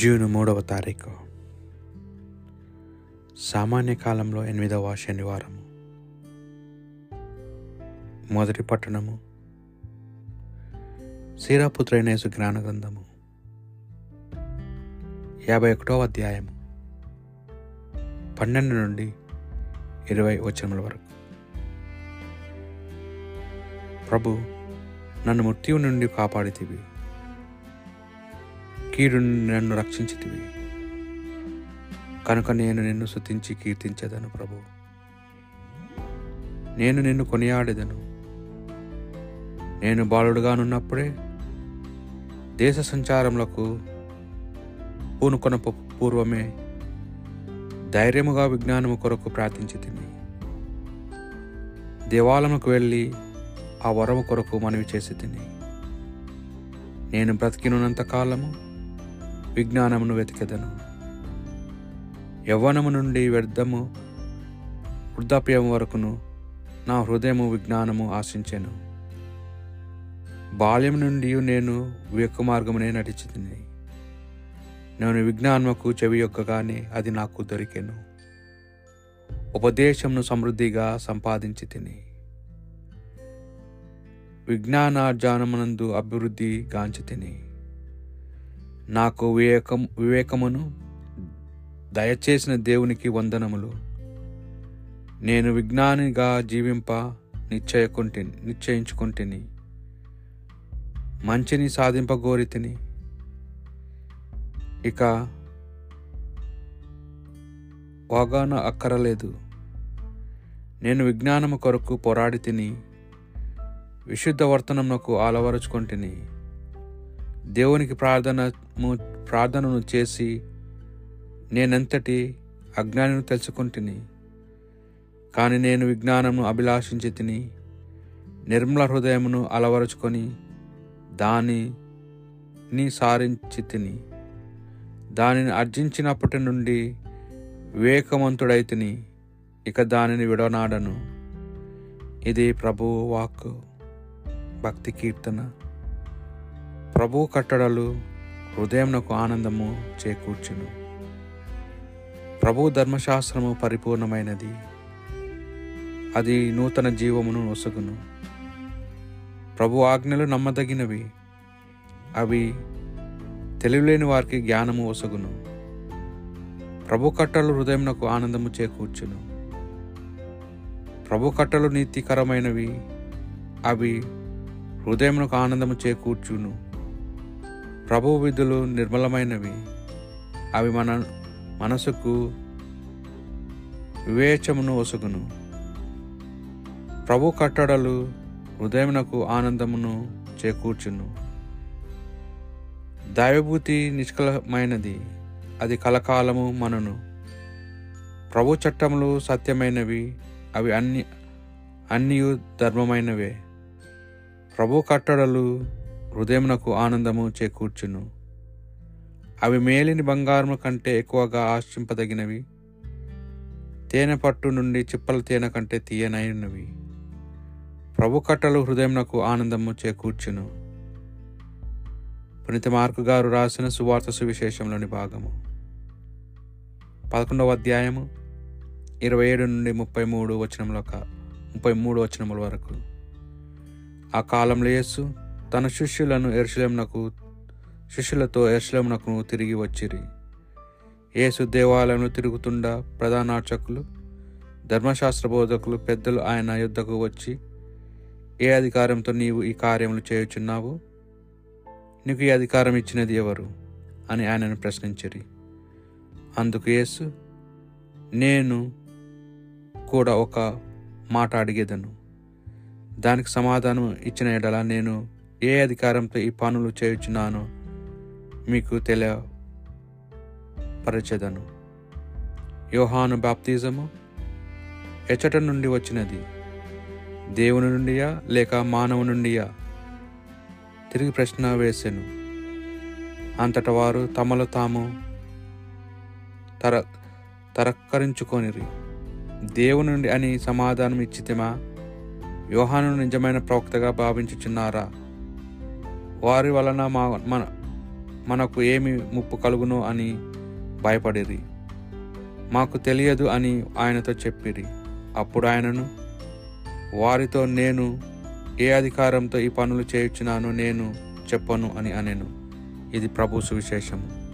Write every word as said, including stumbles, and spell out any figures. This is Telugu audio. జూన్ మూడవ తారీఖు సామాన్య కాలంలో ఎనిమిదవ శనివారము. మొదటి పట్టణము సీరాపుత్రైనేసు జ్ఞానగ్రంథము యాభై ఒకటవ అధ్యాయము పన్నెండు నుండి ఇరవై వచనముల వరకు. ప్రభు, నన్ను మృత్యువు నుండి కాపాడితివి, కీడు నన్ను రక్షించితివి, కనుక నేను నిన్ను స్తుతించి కీర్తించదను. ప్రభు, నేను నిన్ను కొనియాడెదను. నేను బాలుడుగానున్నప్పుడే దేశ సంచారములకు పూనుకొన పూర్వమే ధైర్యముగా విజ్ఞానము కొరకు ప్రార్థించితిని. దేవాలముకు వెళ్ళి ఆ వరము కొరకు మనవి చేసితిని. నేను బ్రతికినంత కాలము విజ్ఞానమును వెతికెదను. యవ్వనము నుండి వ్యర్థము వృద్ధాప్యం వరకును నా హృదయము విజ్ఞానము ఆశించెను. బాల్యం నుండి నేను వివేక మార్గమునే నడిచితిని. నేను విజ్ఞానముకు చెవియొక్కగానే అది నాకు దొరికెను. ఉపదేశమును సమృద్ధిగా సంపాదించితిని. విజ్ఞానార్జనమునందు అభివృద్ధి గాంచితిని. నాకు వివేకం వివేకమును దయచేసిన దేవునికి వందనములు. నేను విజ్ఞానిగా జీవింప నిశ్చయకుంటి నిశ్చయించుకుంటుని. మంచిని సాధింపగోరితిని, ఇక వాగాన అక్కరలేదు. నేను విజ్ఞానము కొరకు పోరాడి తిని, విశుద్ధ వర్తనమునకు అలవరుచుకుంటుని. దేవునికి ప్రార్థనము ప్రార్థనను చేసి నేనంతటి అజ్ఞానిని తెలుసుకుంటుని. కానీ నేను విజ్ఞానమును అభిలాషించి తిని, నిర్మల హృదయమును అలవరుచుకొని దానిని సారించి తిని. దానిని అర్జించినప్పటి నుండి వివేకవంతుడైతిని, ఇక దానిని విడనాడను. ఇది ప్రభువు వాక్కు. భక్తి కీర్తన. ప్రభువు కట్టడలు హృదయమునకు ఆనందము చేకూర్చును. ప్రభువు ధర్మశాస్త్రము పరిపూర్ణమైనది, అది నూతన జీవమును ఒసగును. ప్రభు ఆజ్ఞలు నమ్మదగినవి, అవి తెలివిలేని వారికి జ్ఞానము ఒసగును. ప్రభు కట్టలు హృదయమునకు ఆనందము చేకూర్చును. ప్రభు కట్టలు నీతికరమైనవి, అవి హృదయమునకు ఆనందము చేకూర్చును. ప్రభు విధులు నిర్మలమైనవి, అవి మన మనసుకు వివేచమును ఒసగును. ప్రభు కట్టడలు హృదయమునకు ఆనందమును చేకూర్చును. దైవభూతి నిష్కలమైనది, అది కలకాలము మనను. ప్రభు చట్టములు సత్యమైనవి, అవి అన్ని అన్నీ ధర్మమైనవే. ప్రభు కట్టడలు హృదయమునకు ఆనందము చేకూర్చును. అవి మేలిని బంగారము కంటే ఎక్కువగా ఆశింపదగినవి, తేనె పట్టు నుండి చిప్పల తేనె కంటే తీయనైనవి. ప్రభు కట్టలు హృదయమునకు ఆనందము చేకూర్చును. పునీత మార్కు గారు రాసిన సువార్త సువిశేషంలోని భాగము పదకొండవ అధ్యాయము ఇరవై ఏడు నుండి ముప్పై మూడు వచనముల ముప్పై మూడు వచనముల వరకు. ఆ కాలంలో యేసు తన శిష్యులను యెరూషలేమునకు శిష్యులతో యెరూషలేమునకు తిరిగి వచ్చిరి. యేసు దేవాలయంలో తిరుగుతుండా ప్రధానార్చకులు, ధర్మశాస్త్ర బోధకులు, పెద్దలు ఆయన యుద్ధకు వచ్చి, ఏ అధికారంతో నీవు ఈ కార్యములు చేయుచున్నావు? నీకు ఈ అధికారం ఇచ్చినది ఎవరు? అని ఆయనను ప్రశ్నించిరి. అందుకు యేసు, నేను కూడా ఒక మాట అడిగేదను, దానికి సమాధానం ఇచ్చిన ఎడల నేను ఏ అధికారంతో ఈ పనులు చేయుచున్నానో మీకు తెలియపరచెదను. యోహాను బాప్తిజము ఎచ్చట నుండి వచ్చినది, దేవుని నుండియా లేక మానవు నుండియా? తిరిగి ప్రశ్న వేసెను. అంతట వారు తమలో తాము తర తరక్కరించుకొనిరి. దేవుని నుండి అని సమాధానం ఇచ్చితేమా, యోహాను నిజమైన ప్రవక్తగా భావించుచున్నారా? వారి వలన మా మనకు ఏమి ముప్పు కలుగునో అని భయపడిరి, మాకు తెలియదు అని ఆయనతో చెప్పిరి. అప్పుడు ఆయనను వారితో, నేను ఏ అధికారంతో ఈ పనులు చేయుచున్నానో నేను చెప్పను అని అనెను. ఇది ప్రభు సువిశేషము.